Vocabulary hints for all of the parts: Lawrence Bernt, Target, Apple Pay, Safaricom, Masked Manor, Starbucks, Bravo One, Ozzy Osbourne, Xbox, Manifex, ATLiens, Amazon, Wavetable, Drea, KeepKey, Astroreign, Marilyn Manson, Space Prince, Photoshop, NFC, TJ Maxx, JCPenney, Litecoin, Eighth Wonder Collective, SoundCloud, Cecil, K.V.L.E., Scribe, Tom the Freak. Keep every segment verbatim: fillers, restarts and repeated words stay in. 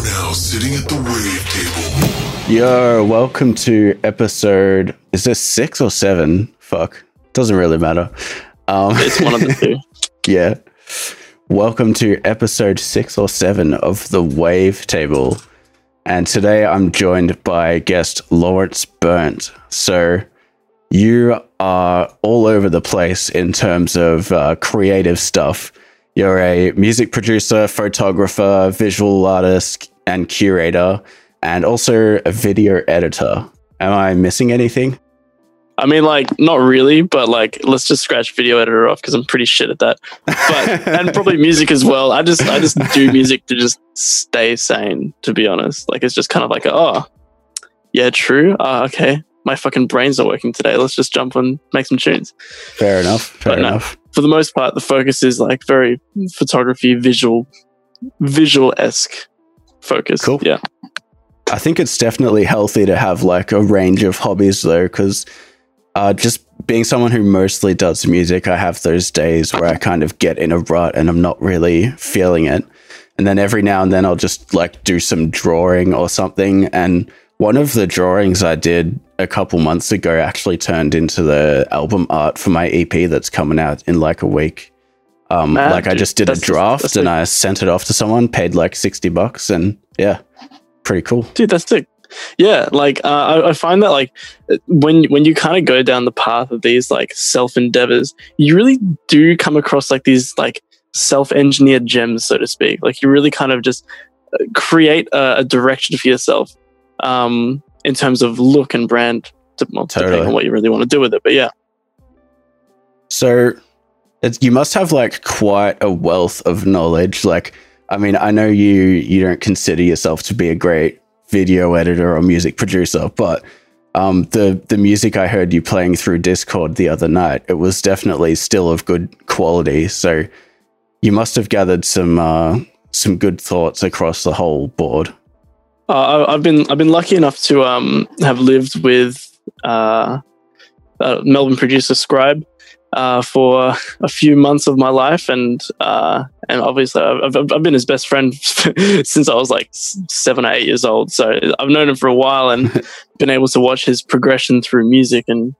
are now sitting at the Wavetable. Yo, welcome to episode, is this six or seven? Fuck, doesn't really matter. Um, it's one of the two. Yeah. Welcome to episode six or seven of the Wavetable. And today I'm joined by guest Lawrence Bernt. So you are all over the place in terms of uh, creative stuff. You're a music producer, photographer, visual artist, and curator, and also a video editor. Am I missing anything? I mean, like, not really, but like, let's just scratch video editor off because I'm pretty shit at that. But and probably music as well. I just, I just do music to just stay sane, to be honest. Like, it's just kind of like, oh, yeah, true. Uh, okay, my fucking brain's not working today. Let's just jump and make some tunes. Fair enough. Fair but enough. No, for the most part, the focus is like very photography, visual, visual-esque focus. Cool. Yeah. I think it's definitely healthy to have like a range of hobbies though, because uh, just being someone who mostly does music, I have those days where I kind of get in a rut and I'm not really feeling it. And then every now and then I'll just like do some drawing or something. And one of the drawings I did a couple months ago actually turned into the album art for my E P that's coming out in like a week. Um, Man, like dude, I just did a draft that's, that's and sick. I sent it off to someone, paid like sixty bucks, and yeah, pretty cool. Dude, that's sick. Yeah, like uh, I, I find that like when when you kind of go down the path of these like self endeavors, you really do come across like these like self engineered gems, so to speak. Like you really kind of just create a, a direction for yourself. Um, in terms of look and brand, depending totally. on what you really want to do with it. But yeah. So it's, you must have like quite a wealth of knowledge. Like, I mean, I know you, you don't consider yourself to be a great video editor or music producer, but um, the, the music I heard you playing through Discord the other night, it was definitely still of good quality. So you must have gathered some, uh, some good thoughts across the whole board. Uh, I've been I've been lucky enough to um, have lived with uh, uh, Melbourne producer Scribe uh, for a few months of my life, and uh, and obviously I've, I've been his best friend since I was like seven or eight years old. So I've known him for a while and been able to watch his progression through music, and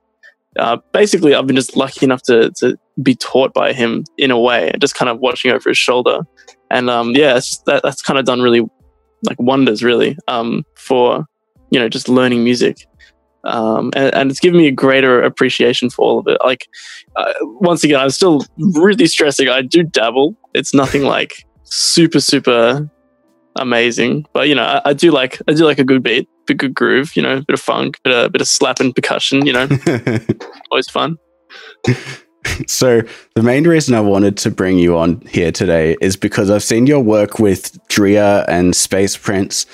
uh, basically I've been just lucky enough to to be taught by him in a way, just kind of watching over his shoulder, and um, yeah, it's just that, that's kind of done really. Like wonders really um for you know just learning music um and, and it's given me a greater appreciation for all of it. Like uh, once again, I'm still really stressing. I do dabble. It's nothing like super super amazing, but you know I, I do like I do like a good beat, a good groove, you know a bit of funk, a bit of, bit of slap and percussion, you know always fun. So the main reason I wanted to bring you on here today is because I've seen your work with Drea and Space Prince,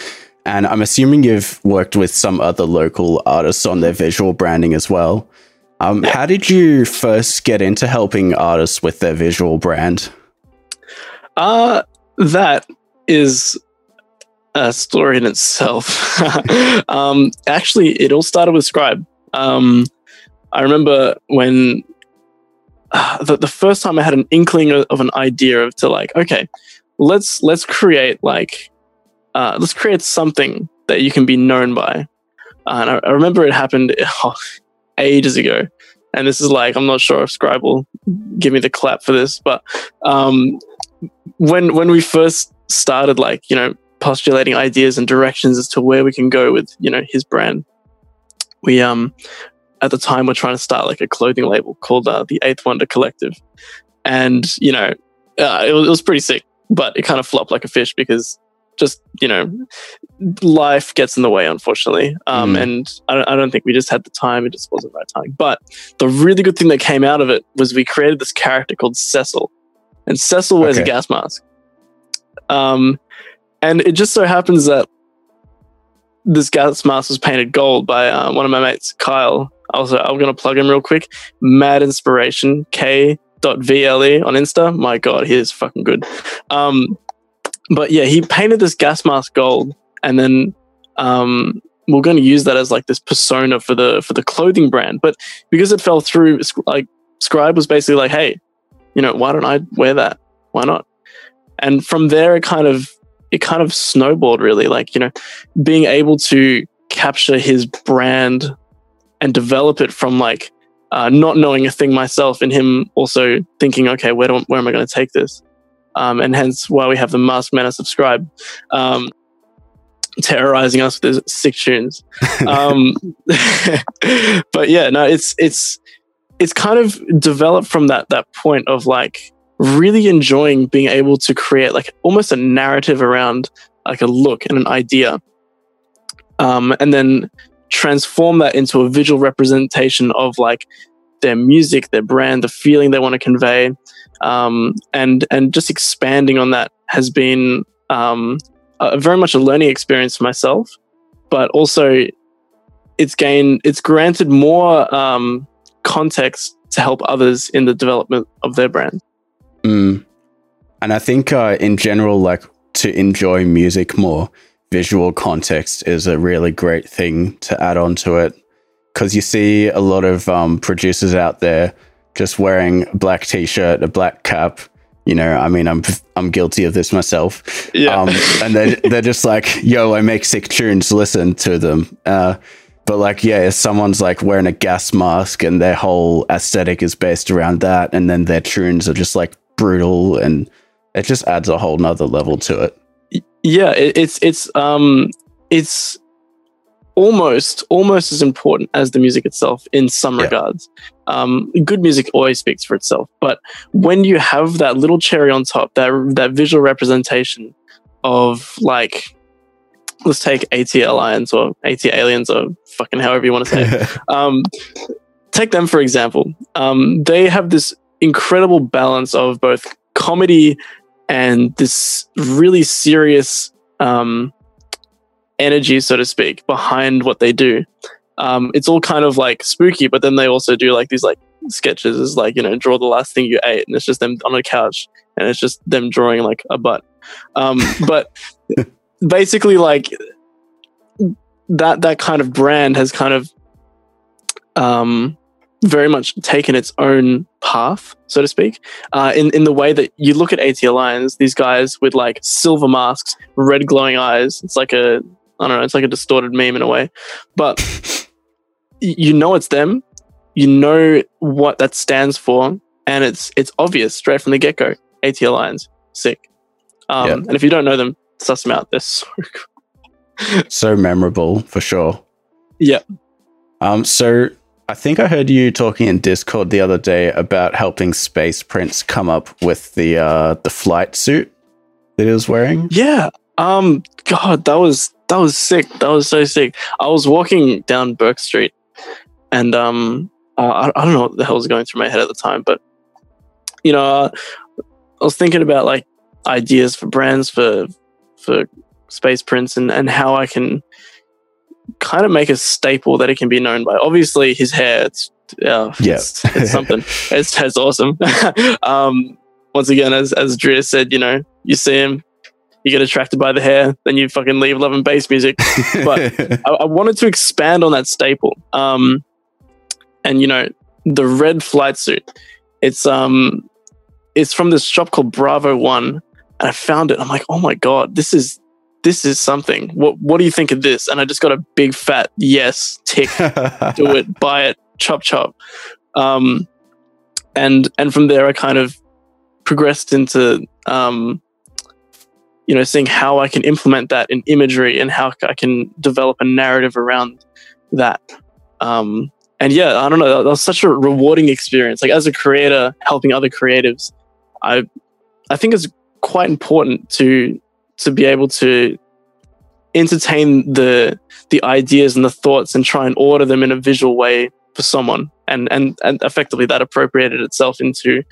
and I'm assuming you've worked with some other local artists on their visual branding as well. Um, yeah. How did you first get into helping artists with their visual brand? Uh, that is a story in itself. um, actually, it all started with Scribe. Um, I remember when... Uh, the, the first time I had an inkling of, of an idea of to like, okay, let's let's create like, uh, let's create something that you can be known by. Uh, and I, I remember it happened oh, ages ago. And this is like, I'm not sure if Scribe will give me the clap for this, but um, when when we first started, like you know, postulating ideas and directions as to where we can go with you know his brand, we um. at the time, we're trying to start like a clothing label called uh, the Eighth Wonder Collective, and you know, uh, it, was, it was pretty sick. But it kind of flopped like a fish because just you know, life gets in the way, unfortunately. Um, mm. And I don't, I don't think we just had the time; it just wasn't the right time. But the really good thing that came out of it was we created this character called Cecil, and Cecil wears okay. a gas mask. Um, and it just so happens that this gas mask was painted gold by uh, one of my mates, Kyle. Also, I'm going to plug him real quick. Mad inspiration, K V L E on Insta. My God, he is fucking good. Um, but yeah, he painted this gas mask gold, and then um, we're going to use that as like this persona for the for the clothing brand. But because it fell through, like Scribe was basically like, hey, you know, why don't I wear that? Why not? And from there, it kind of it kind of snowballed really, like, you know, being able to capture his brand and develop it from like uh, not knowing a thing myself, and him also thinking, okay, where do, where am I going to take this? Um, and hence why we have the Masked Manor Scribe um, terrorizing us with his sick tunes. Um, but yeah, no, it's it's it's kind of developed from that that point of like really enjoying being able to create like almost a narrative around like a look and an idea, um, and then transform that into a visual representation of like their music, their brand, the feeling they want to convey. Um, and and just expanding on that has been um, a, very much a learning experience for myself, but also it's gained, it's granted more um, context to help others in the development of their brand. Mm. And I think uh, in general, like to enjoy music more, visual context is a really great thing to add on to it, because you see a lot of um, producers out there just wearing a black t-shirt, a black cap, you know, I mean, I'm I'm guilty of this myself. Yeah. Um, and they're, they're just like, yo, I make sick tunes, listen to them. Uh, but like, yeah, if someone's like wearing a gas mask and their whole aesthetic is based around that, and then their tunes are just like brutal, and it just adds a whole nother level to it. Yeah, it, it's, it's, um, it's almost, almost as important as the music itself in some yeah. regards. Um, good music always speaks for itself, but when you have that little cherry on top, that that visual representation of like, let's take ATLiens or ATLiens or fucking however you want to say it. Um, take them for example. Um, they have this incredible balance of both comedy and this really serious um, energy, so to speak, behind what they do. Um, it's all kind of like spooky, but then they also do like these like sketches, is like, you know, draw the last thing you ate, and it's just them on a couch, and it's just them drawing like a butt. Um, but basically, like that that kind of brand has kind of um, very much taken its own path, so to speak, uh, in in the way that you look at ATLiens, these guys with like silver masks, red glowing eyes. It's like a I don't know. It's like a distorted meme in a way, but. You know it's them, you know what that stands for, and it's it's obvious straight from the get-go. ATLiens, sick. Um, yep. And if you don't know them, suss them out. They're so cool. So memorable, for sure. Yeah. Um. So I think I heard you talking in Discord the other day about helping Space Prince come up with the uh, the flight suit that he was wearing. Yeah. Um. God, that was that was sick. That was so sick. I was walking down Burke Street. And um, uh, I, I don't know what the hell was going through my head at the time, but, you know, uh, I was thinking about like ideas for brands for for Space Prince, and, and how I can kind of make a staple that it can be known by. Obviously, his hair, it's, uh, yeah. it's, it's something. It's, it's awesome. um, once again, as, as Drea said, you know, you see him, you get attracted by the hair, then you fucking leave Love and Bass music. But I, I wanted to expand on that staple. Um, and, you know, the red flight suit, it's um, it's from this shop called Bravo One. And I found it. I'm like, oh my God, this is this is something. What what do you think of this? And I just got a big fat yes, tick, do it, buy it, chop chop. Um, and, and from there, I kind of progressed into... Um, you know, seeing how I can implement that in imagery and how I can develop a narrative around that. Um, and yeah, I don't know, that was such a rewarding experience. Like as a creator, helping other creatives, I I think it's quite important to to be able to entertain the the ideas and the thoughts and try and order them in a visual way for someone. And and, and effectively that appropriated itself into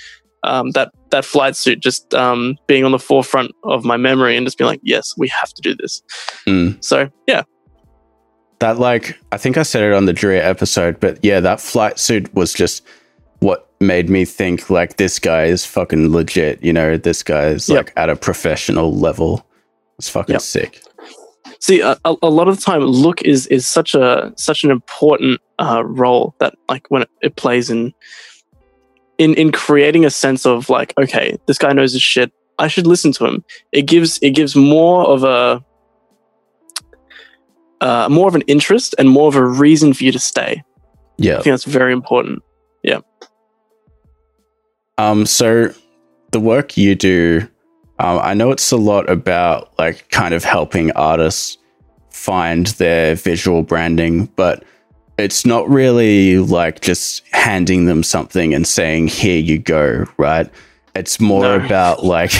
Um, that that flight suit just um, being on the forefront of my memory and just being like, yes, we have to do this. Mm. So, yeah. That like, I think I said it on the Drea episode, but yeah, that flight suit was just what made me think like, this guy is fucking legit. You know, this guy is yep. like at a professional level. It's fucking yep. sick. See, a, a lot of the time, look is is such a such an important uh, role that like when it, it plays in... In in creating a sense of like, okay, this guy knows his shit. I should listen to him. It gives it gives more of a uh, more of an interest and more of a reason for you to stay. Yeah, I think that's very important. Yeah. Um. So the work you do, um, I know it's a lot about like kind of helping artists find their visual branding, but it's not really like just handing them something and saying, "Here you go," right? It's more no. about like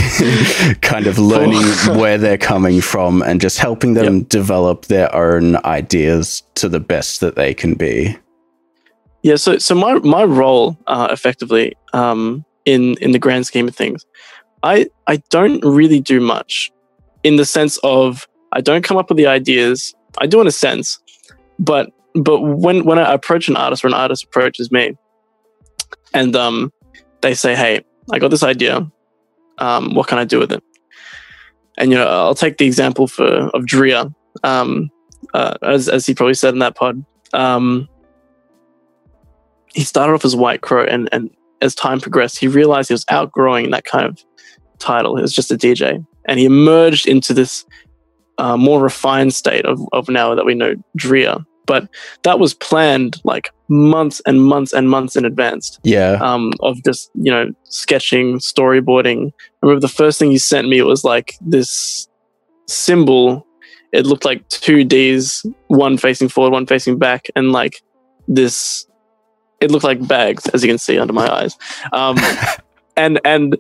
kind of learning where they're coming from and just helping them yep. develop their own ideas to the best that they can be. Yeah. So, so my, my role, uh, effectively, um, in, in the grand scheme of things, I, I don't really do much in the sense of, I don't come up with the ideas. I do in a sense, but, but when, when I approach an artist or an artist approaches me and, um, they say, "Hey, I got this idea. Um, what can I do with it?" And, you know, I'll take the example for of Drea, um, uh, as, as he probably said in that pod. Um, he started off as White Crow, and, and as time progressed, he realized he was outgrowing that kind of title. He was just a D J, and he emerged into this uh, more refined state of, of now that we know Drea. But that was planned like months and months and months in advance. Yeah. Um, of just, you know, sketching, storyboarding. I remember the first thing you sent me was like this symbol. It looked like two D's, one facing forward, one facing back. And like this, it looked like bags, as you can see under my eyes. Um, and, and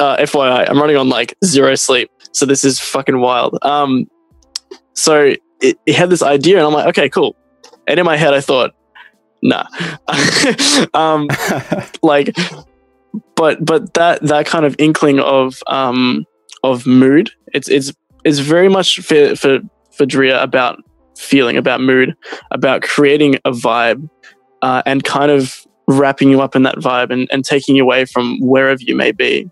uh, F Y I, I'm running on like zero sleep. So this is fucking wild. Um, so... It, it had this idea, and I'm like, okay, cool. And in my head, I thought, nah, um, like, but but that that kind of inkling of um, of mood, it's it's it's very much for for, for Drea about feeling, about mood, about creating a vibe, uh, and kind of wrapping you up in that vibe and, and taking you away from wherever you may be.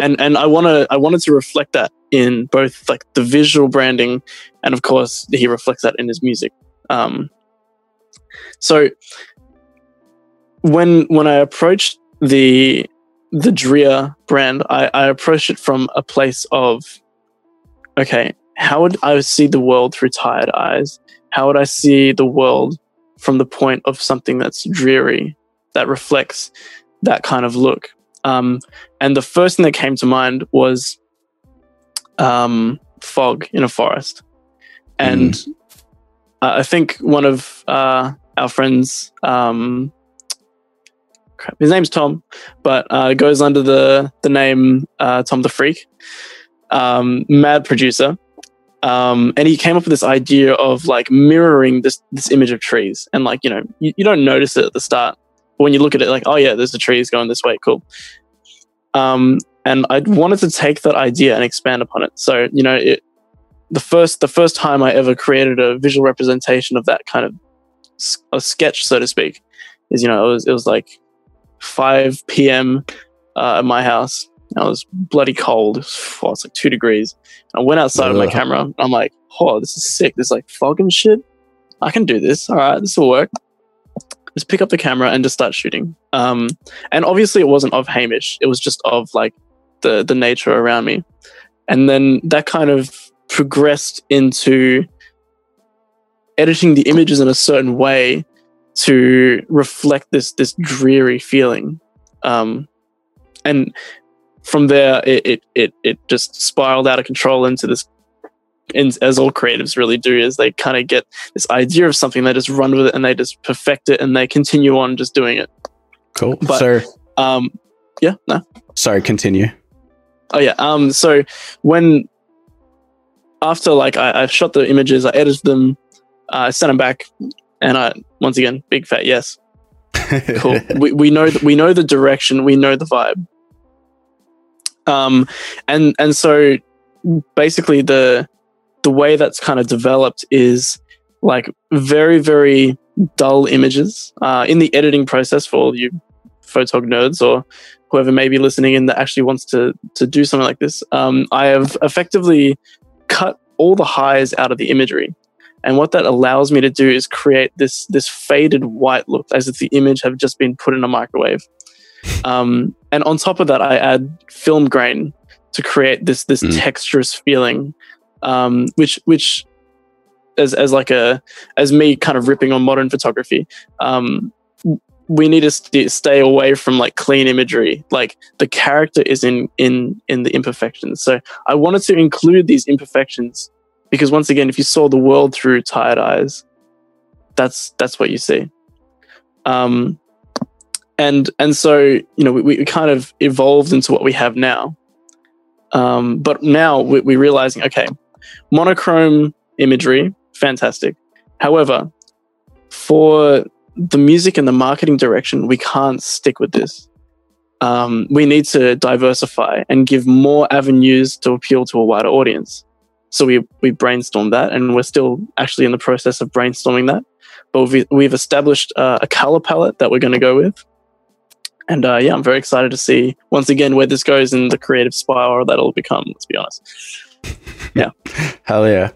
And and I wanna I wanted to reflect that in both like the visual branding, and of course he reflects that in his music. Um, so when when I approached the the Drea brand, I, I approached it from a place of, okay, how would I see the world through tired eyes? How would I see the world from the point of something that's dreary, that reflects that kind of look? Um, and the first thing that came to mind was um, fog in a forest. And mm. uh, I think one of uh, our friends, um, crap, his name's Tom, but uh, it goes under the, the name uh, Tom the Freak, um, mad producer. Um, and he came up with this idea of like mirroring this, this image of trees. And like, you know, you, you don't notice it at the start. When you look at it, like, oh yeah, there's the trees going this way, cool. Um, and I wanted to take that idea and expand upon it. So, you know, it, the first the first time I ever created a visual representation of that kind of a sketch, so to speak, is, you know, it was, it was like five p.m. uh, at my house. I was bloody cold. Oh, it's like two degrees. I went outside Ugh. with my camera. I'm like, oh, this is sick. There's like fog and shit. I can do this. All right, this will work. Just pick up the camera and just start shooting. Um, and obviously it wasn't of Hamish. It was just of like the, the nature around me. And then that kind of progressed into editing the images in a certain way to reflect this, this dreary feeling. Um, and from there, it, it, it, it just spiraled out of control into this, and as all creatives really do, is they kind of get this idea of something, they just run with it and they just perfect it and they continue on just doing it. Cool. But, so, um, yeah, no. Sorry, continue. Oh yeah. Um, so when, after like I, I shot the images, I edited them, I uh, sent them back, and I, once again, big fat yes. Cool. we we know that we know the direction, we know the vibe. Um, and and so basically the. The way that's kind of developed is like very, very dull images uh, in the editing process for all you photog nerds or whoever may be listening in that actually wants to to do something like this. Um, I have effectively cut all the highs out of the imagery. And what that allows me to do is create this, this faded white look as if the image have just been put in a microwave. Um, and on top of that, I add film grain to create this this mm. texturous feeling, um, which which as as like a as me kind of ripping on modern photography. Um, we need to st- stay away from like clean imagery. Like the character is in in in the imperfections. So I wanted to include these imperfections because once again, if you saw the world through tired eyes, that's that's what you see. Um, and and so you know we, we kind of evolved into what we have now. Um, but now we, we're realizing, okay, monochrome imagery, fantastic. However, for the music and the marketing direction, we can't stick with this. Um, we need to diversify and give more avenues to appeal to a wider audience. So we we brainstormed that, and we're still actually in the process of brainstorming that. But we've, we've established uh, a color palette that we're going to go with. And uh, yeah, I'm very excited to see, once again, where this goes in the creative spiral that'll become, let's be honest. Yeah. Hell yeah.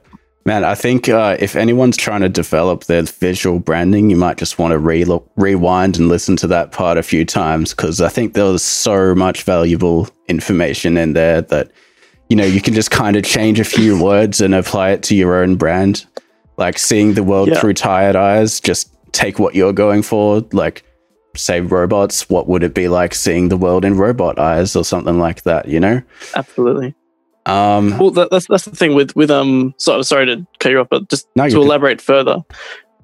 Man, I think uh, if anyone's trying to develop their visual branding, you might just want to re- rewind and listen to that part a few times, because I think there was so much valuable information in there that, you know, you can just kind of change a few words and apply it to your own brand. Like seeing the world yeah. through tired eyes, just take what you're going for. Like, say robots, what would it be like seeing the world in robot eyes or something like that, you know? Absolutely. Um, well, that, that's that's the thing with, with um. So, sorry to cut you off, but just no, to elaborate further,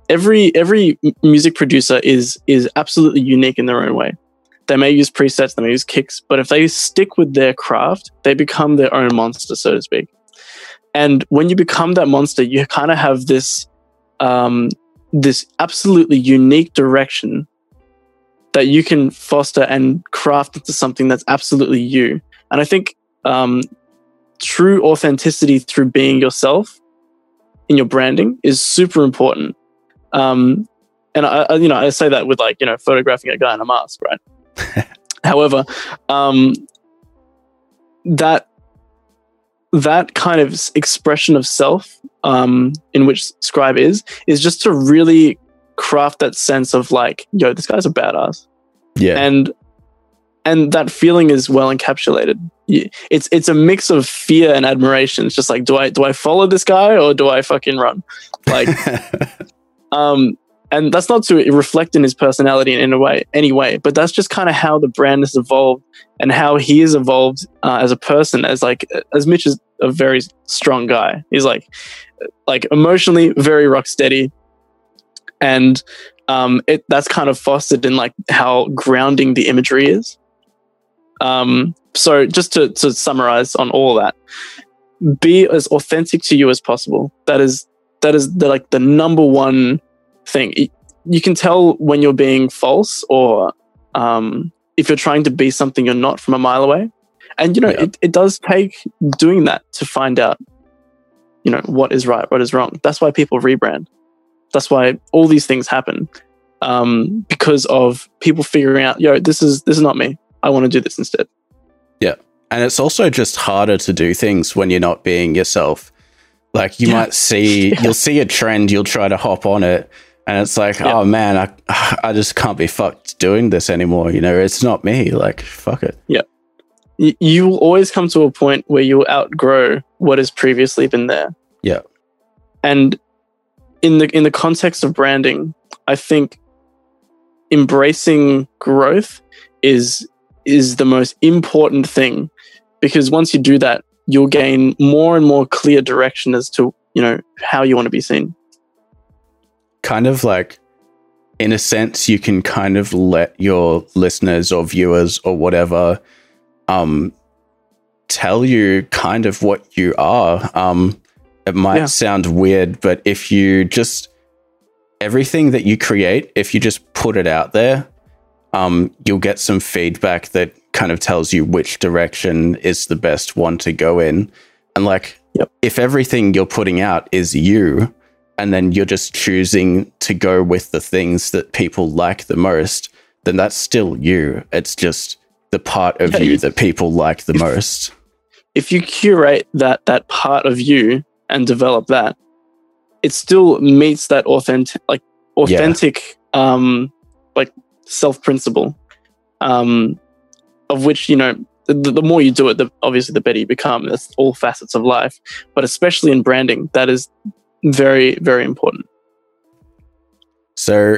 every every music producer is is absolutely unique in their own way. They may use presets, they may use kicks, but if they stick with their craft, they become their own monster, so to speak. And when you become that monster, you kind of have this um, this absolutely unique direction that you can foster and craft into something that's absolutely you. And I think um, true authenticity through being yourself in your branding is super important. Um, and I, I, you know, I say that with like, you know, photographing a guy in a mask, right? However, um, that that kind of expression of self, um, in which Scribe is, is just to really craft that sense of like, yo, this guy's a badass. Yeah. And and that feeling is well encapsulated. It's it's a mix of fear and admiration. It's just like, do I do I follow this guy or do I fucking run? Like, um, and that's not to reflect in his personality in, in a way, anyway. But that's just kind of how the brand has evolved and how he has evolved uh, as a person. As like, as Mitch is a very strong guy. He's like, like emotionally very rock steady. And um, it, that's kind of fostered in like how grounding the imagery is. Um, so just to, to summarize on all that, be as authentic to you as possible. That is that is the, like the number one thing. It, you can tell when you're being false or um, if you're trying to be something you're not from a mile away. And, you know, yeah. it, it does take doing that to find out, you know, what is right, what is wrong. That's why people rebrand. That's why all these things happen, um, because of people figuring out, yo, this is this is not me. I want to do this instead. Yeah, and it's also just harder to do things when you're not being yourself. Like you yeah. might see, yeah. you'll see a trend, you'll try to hop on it, and it's like, yeah. oh man, I I just can't be fucked doing this anymore. You know, it's not me. Like fuck it. Yeah, y- you will always come to a point where you'll outgrow what has previously been there. Yeah, and. In the in the context of branding, I think embracing growth is is the most important thing, because once you do that, you'll gain more and more clear direction as to, you know, how you want to be seen. Kind of like, in a sense, you can kind of let your listeners or viewers or whatever um, tell you kind of what you are. Um, It might yeah. sound weird, but if you just, everything that you create, if you just put it out there, um, you'll get some feedback that kind of tells you which direction is the best one to go in. And like, yep. if everything you're putting out is you, and then you're just choosing to go with the things that people like the most, then that's still you. It's just the part of yeah, you that people like the if, most. If you curate that that part of you, and develop that, it still meets that authentic, like authentic, yeah. um, like self principle. um, of which, you know, the, the more you do it, the, obviously the better you become. That's all facets of life, but especially in branding, that is very, very important. So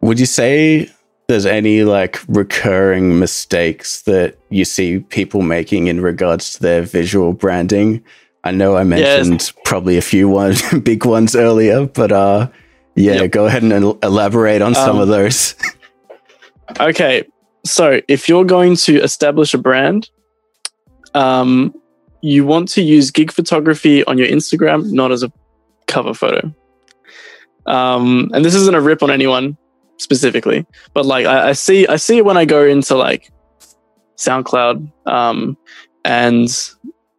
would you say there's any like recurring mistakes that you see people making in regards to their visual branding? I know I mentioned yes. probably a few one, big ones earlier, but uh, yeah, yep. go ahead and el- elaborate on um, some of those. Okay, so if you're going to establish a brand, um, you want to use gig photography on your Instagram, not as a cover photo. Um, and this isn't a rip on anyone specifically, but like I, I see, I see it when I go into like SoundCloud, um, and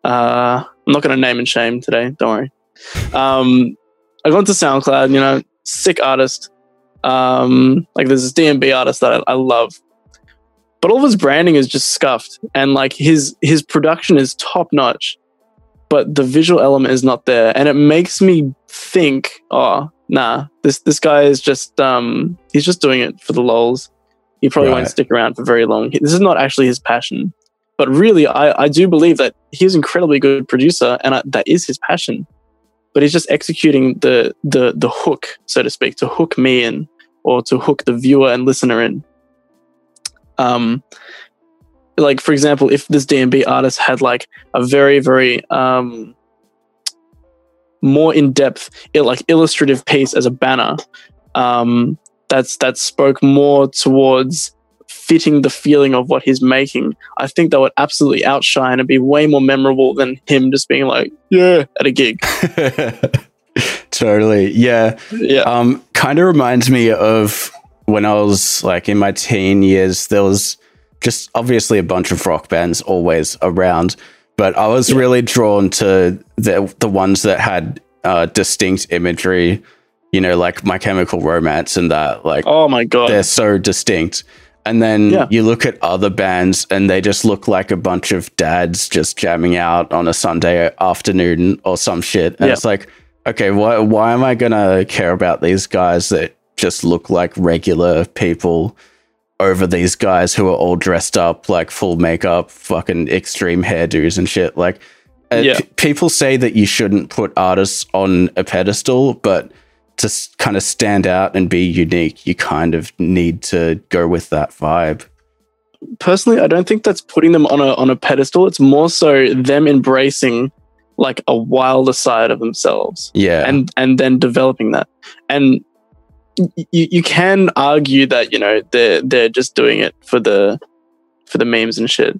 uh, I'm not going to name and shame today. Don't worry. Um, I go into SoundCloud, you know, sick artist. Um, like there's this D and B artist that I, I love, but all of his branding is just scuffed, and like his his production is top notch, but the visual element is not there, and it makes me think, oh. Nah, this this guy is just um he's just doing it for the lols. He probably right. won't stick around for very long. This is not actually his passion, but really, I I do believe that he's an incredibly good producer, and I, that is his passion. But he's just executing the the the hook, so to speak, to hook me in, or to hook the viewer and listener in. Um, like for example, if this D and B artist had like a very very um. more in-depth like illustrative piece as a banner um that's that spoke more towards fitting the feeling of what he's making, I think that would absolutely outshine and be way more memorable than him just being like yeah at a gig. Totally. Yeah yeah um kind of reminds me of when I was like in my teen years, there was just obviously a bunch of rock bands always around, but I was yeah. really drawn to the the ones that had uh, distinct imagery, you know, like My Chemical Romance and that. Like, oh my god, they're so distinct. And then yeah. you look at other bands, and they just look like a bunch of dads just jamming out on a Sunday afternoon or some shit. And yeah. it's like, okay, why why am I gonna care about these guys that just look like regular people over these guys who are all dressed up like full makeup, fucking extreme hairdos and shit. Like uh, yeah. p- people say that you shouldn't put artists on a pedestal, but to s- kind of stand out and be unique, you kind of need to go with that vibe. Personally, I don't think that's putting them on a, on a pedestal. It's more so them embracing like a wilder side of themselves. Yeah. And, and then developing that. And, You, you can argue that, you know, they're they're just doing it for the for the memes and shit,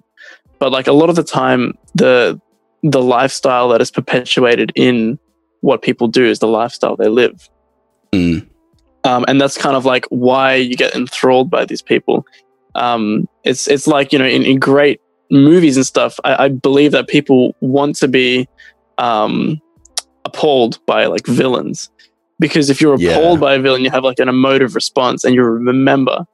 but like a lot of the time the the lifestyle that is perpetuated in what people do is the lifestyle they live. mm. Um, and that's kind of like why you get enthralled by these people. Um, it's it's like, you know, in, in great movies and stuff, I, I believe that people want to be um, appalled by like villains. Because if you're appalled yeah. by a villain, you have like an emotive response and you remember.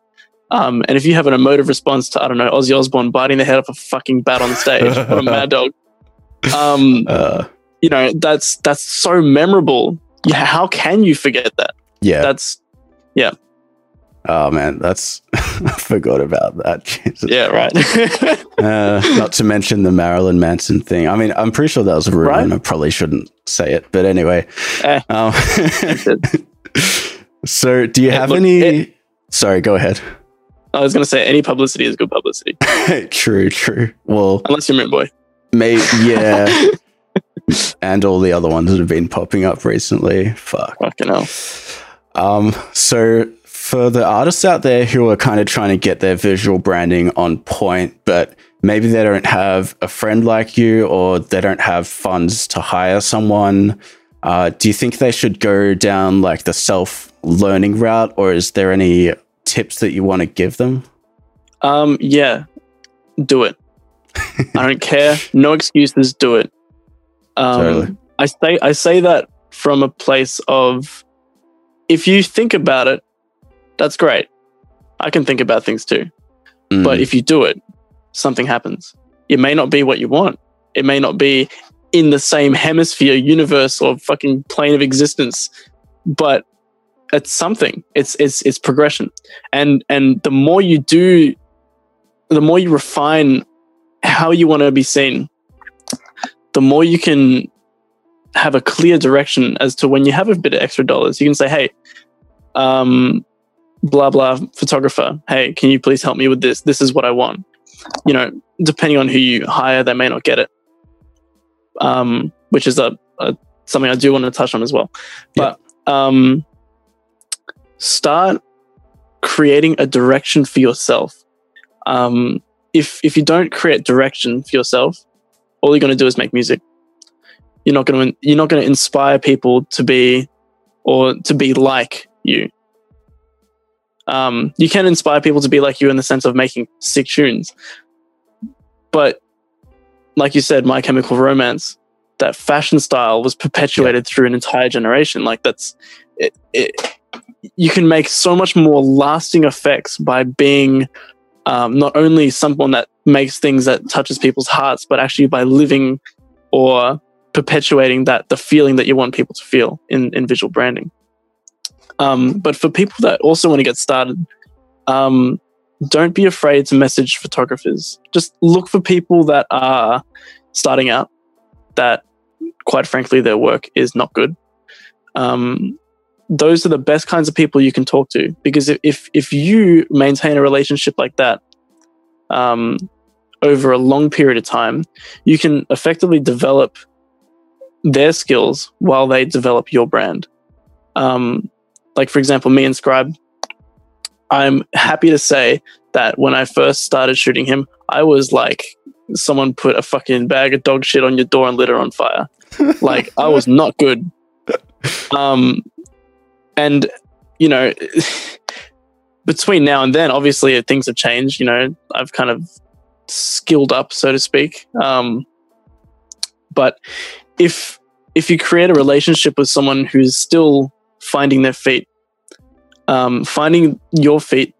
Um, and if you have an emotive response to, I don't know, Ozzy Osbourne biting the head off a fucking bat on stage or a mad dog, um, uh, you know, that's that's so memorable. Yeah, how can you forget that? Yeah. That's, yeah. Oh, man, that's, I forgot about that. Jesus. Yeah, right. uh, not to mention the Marilyn Manson thing. I mean, I'm pretty sure that was a rumor, right? And I probably shouldn't say it, but anyway. Eh, um, so do you hey, have look, any... It, Sorry, go ahead. I was going to say, any publicity is good publicity. True, true. Well... Unless you're Mint Boy. Maybe, yeah. And all the other ones that have been popping up recently. Fuck. Fucking hell. Um, so... For the artists out there who are kind of trying to get their visual branding on point, but maybe they don't have a friend like you, or they don't have funds to hire someone, uh, do you think they should go down like the self-learning route, or is there any tips that you want to give them? Um, yeah, do it. I don't care. No excuses. Do it. Um, totally. I say I say that from a place of, if you think about it, that's great. I can think about things too. Mm. But if you do it, something happens. It may not be what you want. It may not be in the same hemisphere, universe, or fucking plane of existence, but it's something. It's it's it's progression. And and the more you do the more you refine how you want to be seen, the more you can have a clear direction as to when you have a bit of extra dollars, you can say, hey, um, blah, blah, photographer. Hey, can you please help me with this? This is what I want. You know, depending on who you hire, they may not get it. Um, which is a, a something I do want to touch on as well. But yeah. um, start creating a direction for yourself. Um, if if you don't create direction for yourself, all you're going to do is make music. You're not going to you're not going to inspire people to be or to be like you. Um, you can inspire people to be like you in the sense of making sick tunes, but like you said, My Chemical Romance, that fashion style was perpetuated yeah. through an entire generation. Like that's, it, it, you can make so much more lasting effects by being um, not only someone that makes things that touches people's hearts, but actually by living or perpetuating that the feeling that you want people to feel in, in visual branding. Um, but for people that also want to get started, um, don't be afraid to message photographers. Just look for people that are starting out, that quite frankly, their work is not good. Um, those are the best kinds of people you can talk to, because if, if you maintain a relationship like that, um, over a long period of time, you can effectively develop their skills while they develop your brand. Um, like for example, me and Scribe, I'm happy to say that when I first started shooting him, I was like, someone put a fucking bag of dog shit on your door and lit it on fire. Like, I was not good. Um, and, you know, between now and then, obviously things have changed. You know, I've kind of skilled up, so to speak. Um, but if, if you create a relationship with someone who's still finding their feet, Um, finding your feet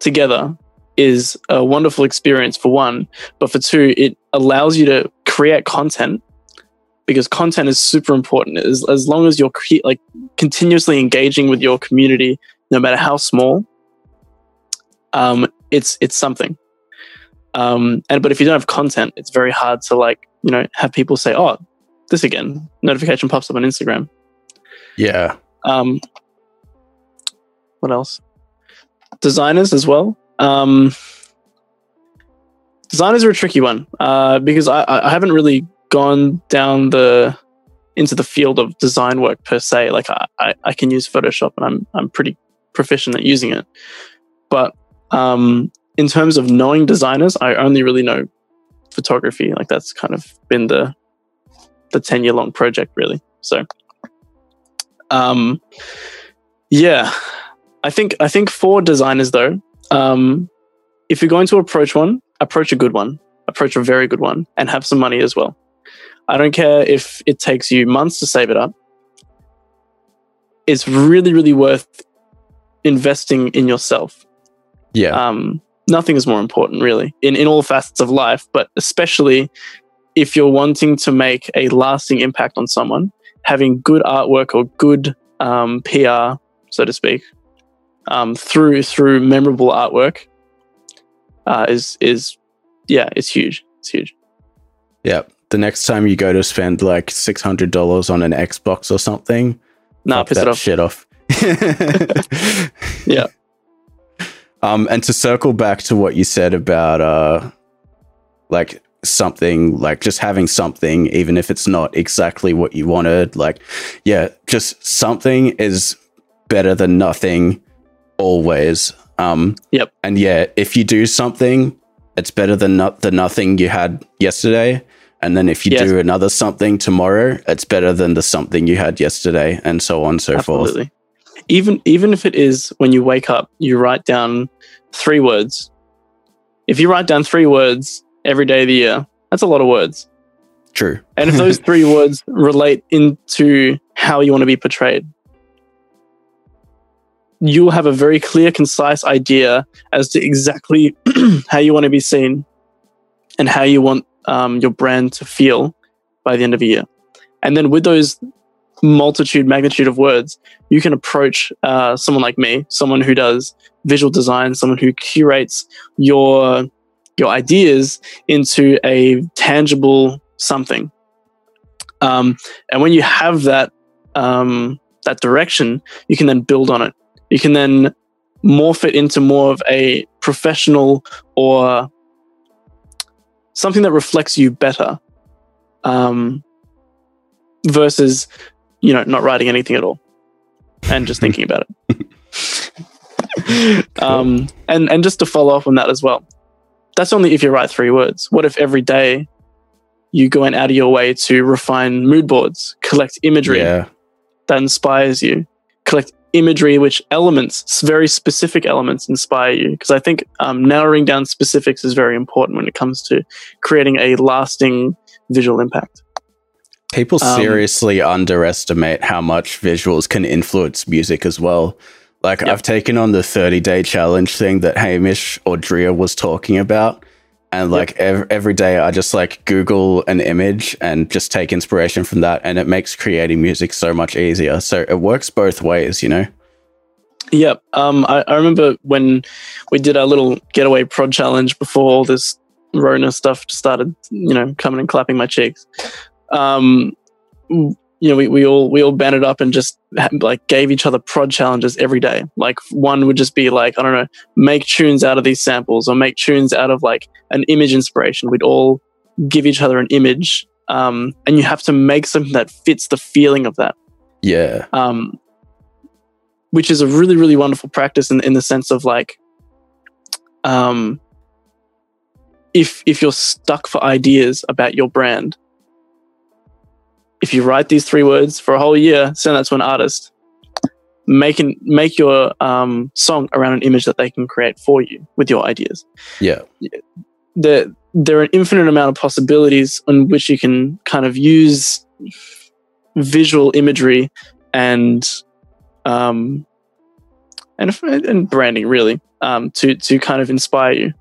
together is a wonderful experience for one, but for two, it allows you to create content, because content is super important. As, as long as you're cre- like continuously engaging with your community, no matter how small, um, it's it's something. Um, and but if you don't have content, it's very hard to like you know have people say, "Oh, this again." Notification pops up on Instagram. Yeah. Um, What else? Designers as well. Um, designers are a tricky one uh, because I, I haven't really gone down the into the field of design work per se. Like I, I, I can use Photoshop and I'm I'm pretty proficient at using it. But um, in terms of knowing designers, I only really know photography. Like that's kind of been the the ten year long project really. So, um, yeah. I think I think for designers though, um, if you're going to approach one, approach a good one, approach a very good one, and have some money as well. I don't care if it takes you months to save it up. It's really, really worth investing in yourself. Yeah. Um, nothing is more important really in, in all facets of life, but especially if you're wanting to make a lasting impact on someone, having good artwork or good um, P R, so to speak, Um, through through memorable artwork uh, is is yeah it's huge it's huge. Yeah, the next time you go to spend like six hundred dollars on an Xbox or something, nah, piss it off. Shit off. Yeah. Um, and to circle back to what you said about uh, like something like just having something, even if it's not exactly what you wanted, like yeah, just something is better than nothing. Always. Um, yep. And yeah, if you do something, it's better than not the nothing you had yesterday. And then if you yes. do another something tomorrow, it's better than the something you had yesterday, and so on and so Absolutely. forth. Even even if it is when you wake up, you write down three words. If you write down three words every day of the year, that's a lot of words. True. And if those three words relate into how you want to be portrayed, you'll have a very clear, concise idea as to exactly how you want to be seen and how you want um, your brand to feel by the end of the year. And then with those multitude, magnitude of words, you can approach uh, someone like me, someone who does visual design, someone who curates your your ideas into a tangible something. Um, and when you have that um, that direction, you can then build on it. You can then morph it into more of a professional or something that reflects you better, um, versus, you know, not writing anything at all and just thinking about it. Cool. um, and, and just to follow up on that as well, that's only if you write three words. What if every day you go in out of your way to refine mood boards, collect imagery yeah. that inspires you, collect imagery which elements, very specific elements, inspire you? Because I think um, narrowing down specifics is very important when it comes to creating a lasting visual impact. People seriously um, underestimate how much visuals can influence music as well. Like, yep. I've taken on the thirty-day challenge thing that Hamish or Drea was talking about. And, like, yep. ev- every day I just, like, Google an image and just take inspiration from that. And it makes creating music so much easier. So it works both ways, you know? Yeah. Um, I, I remember when we did our little getaway prod challenge before all this Rona stuff started, you know, coming and clapping my cheeks. Um, you know, we, we all we all banded up and just like gave each other prod challenges every day. Like, one would just be like, I don't know, make tunes out of these samples, or make tunes out of like an image inspiration. We'd all give each other an image, um, and you have to make something that fits the feeling of that. Yeah. Um, which is a really really wonderful practice in in the sense of like, um, if if you're stuck for ideas about your brand. If you write these three words for a whole year, send that to an artist, make an, make your um, song around an image that they can create for you with your ideas. Yeah. There, there are an infinite amount of possibilities on which you can kind of use visual imagery and um, and, and branding, really, um, to, to kind of inspire you.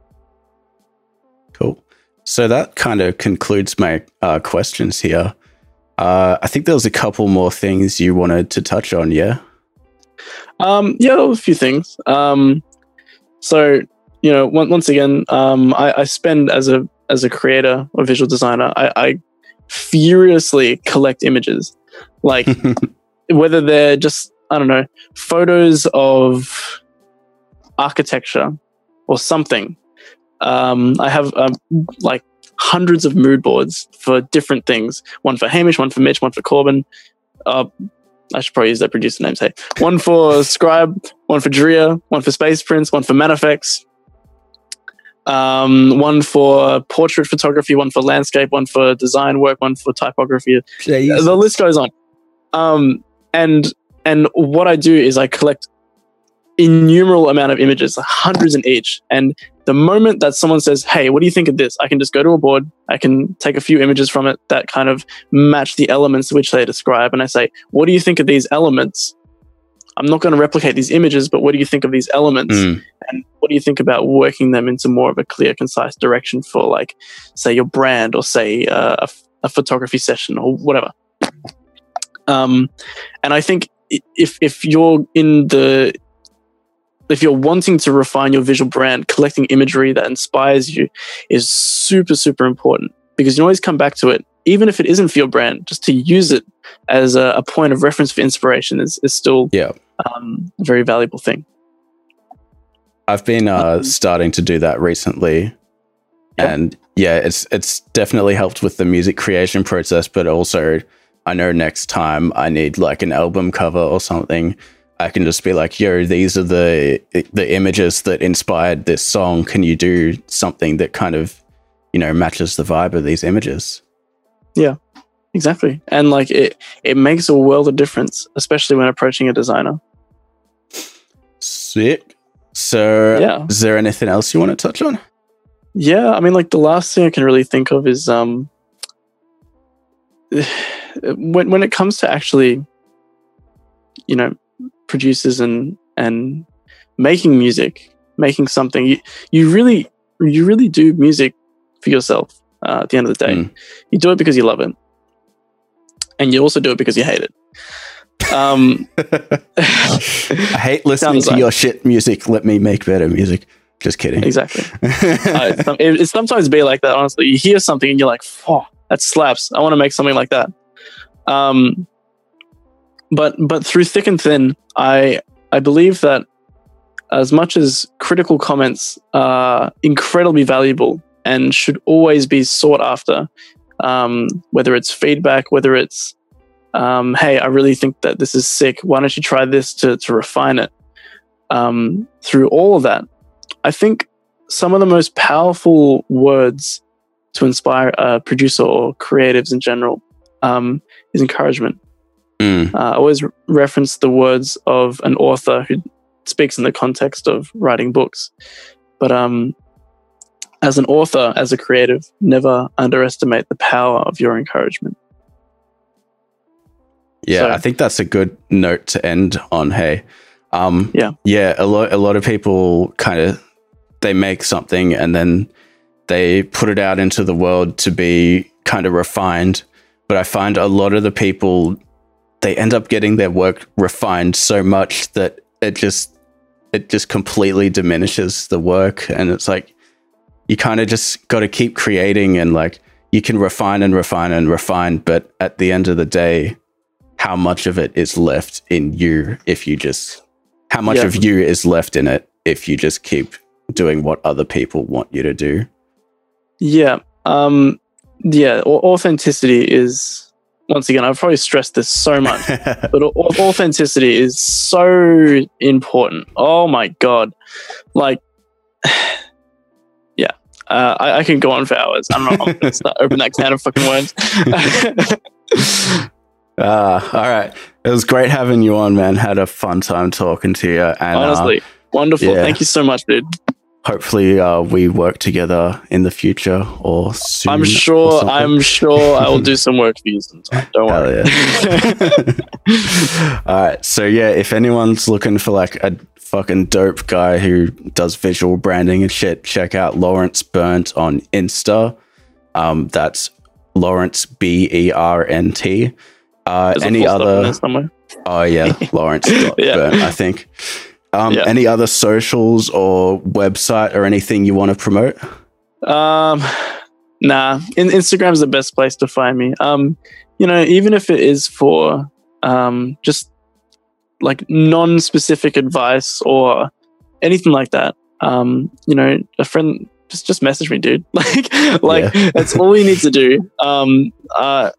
Cool. So that kind of concludes my uh, questions here. Uh, I think there was a couple more things you wanted to touch on, yeah? Um, yeah, there were a few things. Um, so, you know, one, once again, um, I, I spend, as a as a creator or visual designer, I, I furiously collect images. Like, whether they're just, I don't know, photos of architecture or something. Um, I have, um, like, hundreds of mood boards for different things. One for Hamish, one for Mitch, one for Corbin. Uh, I should probably use their producer names, hey. One for Scribe, one for Drea, one for Space Prince, one for Manifex, um, one for portrait photography, one for landscape, one for design work, one for typography. Jeez. The list goes on. Um, and and what I do is I collect innumerable amount of images, hundreds in each. And the moment that someone says, hey, what do you think of this? I can just go to a board. I can take a few images from it that kind of match the elements which they describe. And I say, what do you think of these elements? I'm not going to replicate these images, but what do you think of these elements? Mm. And what do you think about working them into more of a clear, concise direction for, like, say, your brand, or say uh, a, f- a photography session or whatever. Um, and I think if if you're in the... if you're wanting to refine your visual brand, collecting imagery that inspires you is super, super important, because you always come back to it. Even if it isn't for your brand, just to use it as a, a point of reference for inspiration is, is still yeah. um, a very valuable thing. I've been uh, um, starting to do that recently. Yep. And yeah, it's it's definitely helped with the music creation process, but also I know next time I need like an album cover or something, I can just be like, yo, these are the the images that inspired this song. Can you do something that kind of, you know, matches the vibe of these images? Yeah, exactly. And like it, it makes a world of difference, especially when approaching a designer. Sick. So yeah. Is there anything else you want to touch on? Yeah, I mean, like the last thing I can really think of is um, when when it comes to actually, you know, producers and and making music, making something, you, you really you really do music for yourself uh, at the end of the day. Mm. You do it because you love it, and you also do it because you hate it. Um, I hate listening to like, your shit music. Let me make better music. Just kidding. Exactly. uh, it's, it, it's sometimes be like that, honestly. You hear something and you're like, oh, that slaps. I want to make something like that. Um, but but through thick and thin, I I believe that as much as critical comments are incredibly valuable and should always be sought after, um, whether it's feedback, whether it's, um, hey, I really think that this is sick. Why don't you try this to, to refine it? Um, through all of that, I think some of the most powerful words to inspire a producer or creatives in general um, is encouragement. Mm. Uh, I always re- reference the words of an author who speaks in the context of writing books. But um, as an author, as a creative, never underestimate the power of your encouragement. Yeah, so, I think that's a good note to end on, hey. Um, yeah. Yeah, a lot a lot of people kind of, they make something and then they put it out into the world to be kind of refined. But I find a lot of the people, they end up getting their work refined so much that it just it just completely diminishes the work. And it's like, you kind of just got to keep creating, and like, you can refine and refine and refine, but at the end of the day, how much of it is left in you if you just how much yeah. of you is left in it if you just keep doing what other people want you to do. Yeah. Um, yeah. Authenticity is, once again, I've probably stressed this so much, but authenticity is so important. Oh my God. Like, yeah, uh, I, I can go on for hours. I'm not going to open that can of fucking words. Ah, uh, all right. It was great having you on, man. Had a fun time talking to you. And, honestly, uh, wonderful. Yeah. Thank you so much, dude. Hopefully, uh, we work together in the future or soon. I'm sure. I'm sure I will do some work for you sometime. Don't worry. Yeah. All right. So yeah, if anyone's looking for like a fucking dope guy who does visual branding and shit, check out Lawrence Bernt on Insta. Um, that's Lawrence B E R N T. Uh, any other? Oh yeah, Lawrence yeah. Burnt, I think. Um, yeah. Any other socials or website or anything you want to promote? Um, nah, In- Instagram's the best place to find me. Um, you know, even if it is for um, just like non-specific advice or anything like that. Um, you know, a friend just just message me, dude. like, like yeah. That's all you need to do. Um, uh.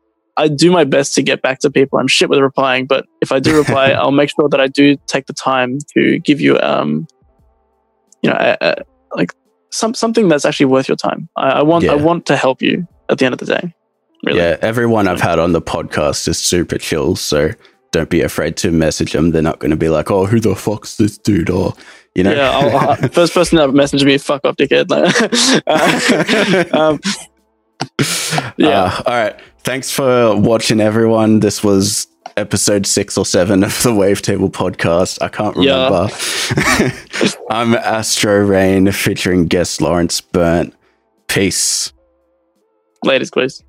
I do my best to get back to people. I'm shit with replying, but if I do reply, I'll make sure that I do take the time to give you, um, you know, a, a, like some something that's actually worth your time. I, I want, yeah. I want to help you at the end of the day. Really. Yeah, everyone I've had on the podcast is super chill, so don't be afraid to message them. They're not going to be like, "Oh, who the fuck's this dude?" Or you know, yeah. I'll, I'll, first person that messaged me, fuck off, dickhead. Like, um, yeah. Uh, all right. Thanks for watching, everyone. This was episode six or seven of the Wavetable podcast. I can't remember. Yeah. I'm Astroreign featuring guest Lawrence Bernt. Peace. Latest, please.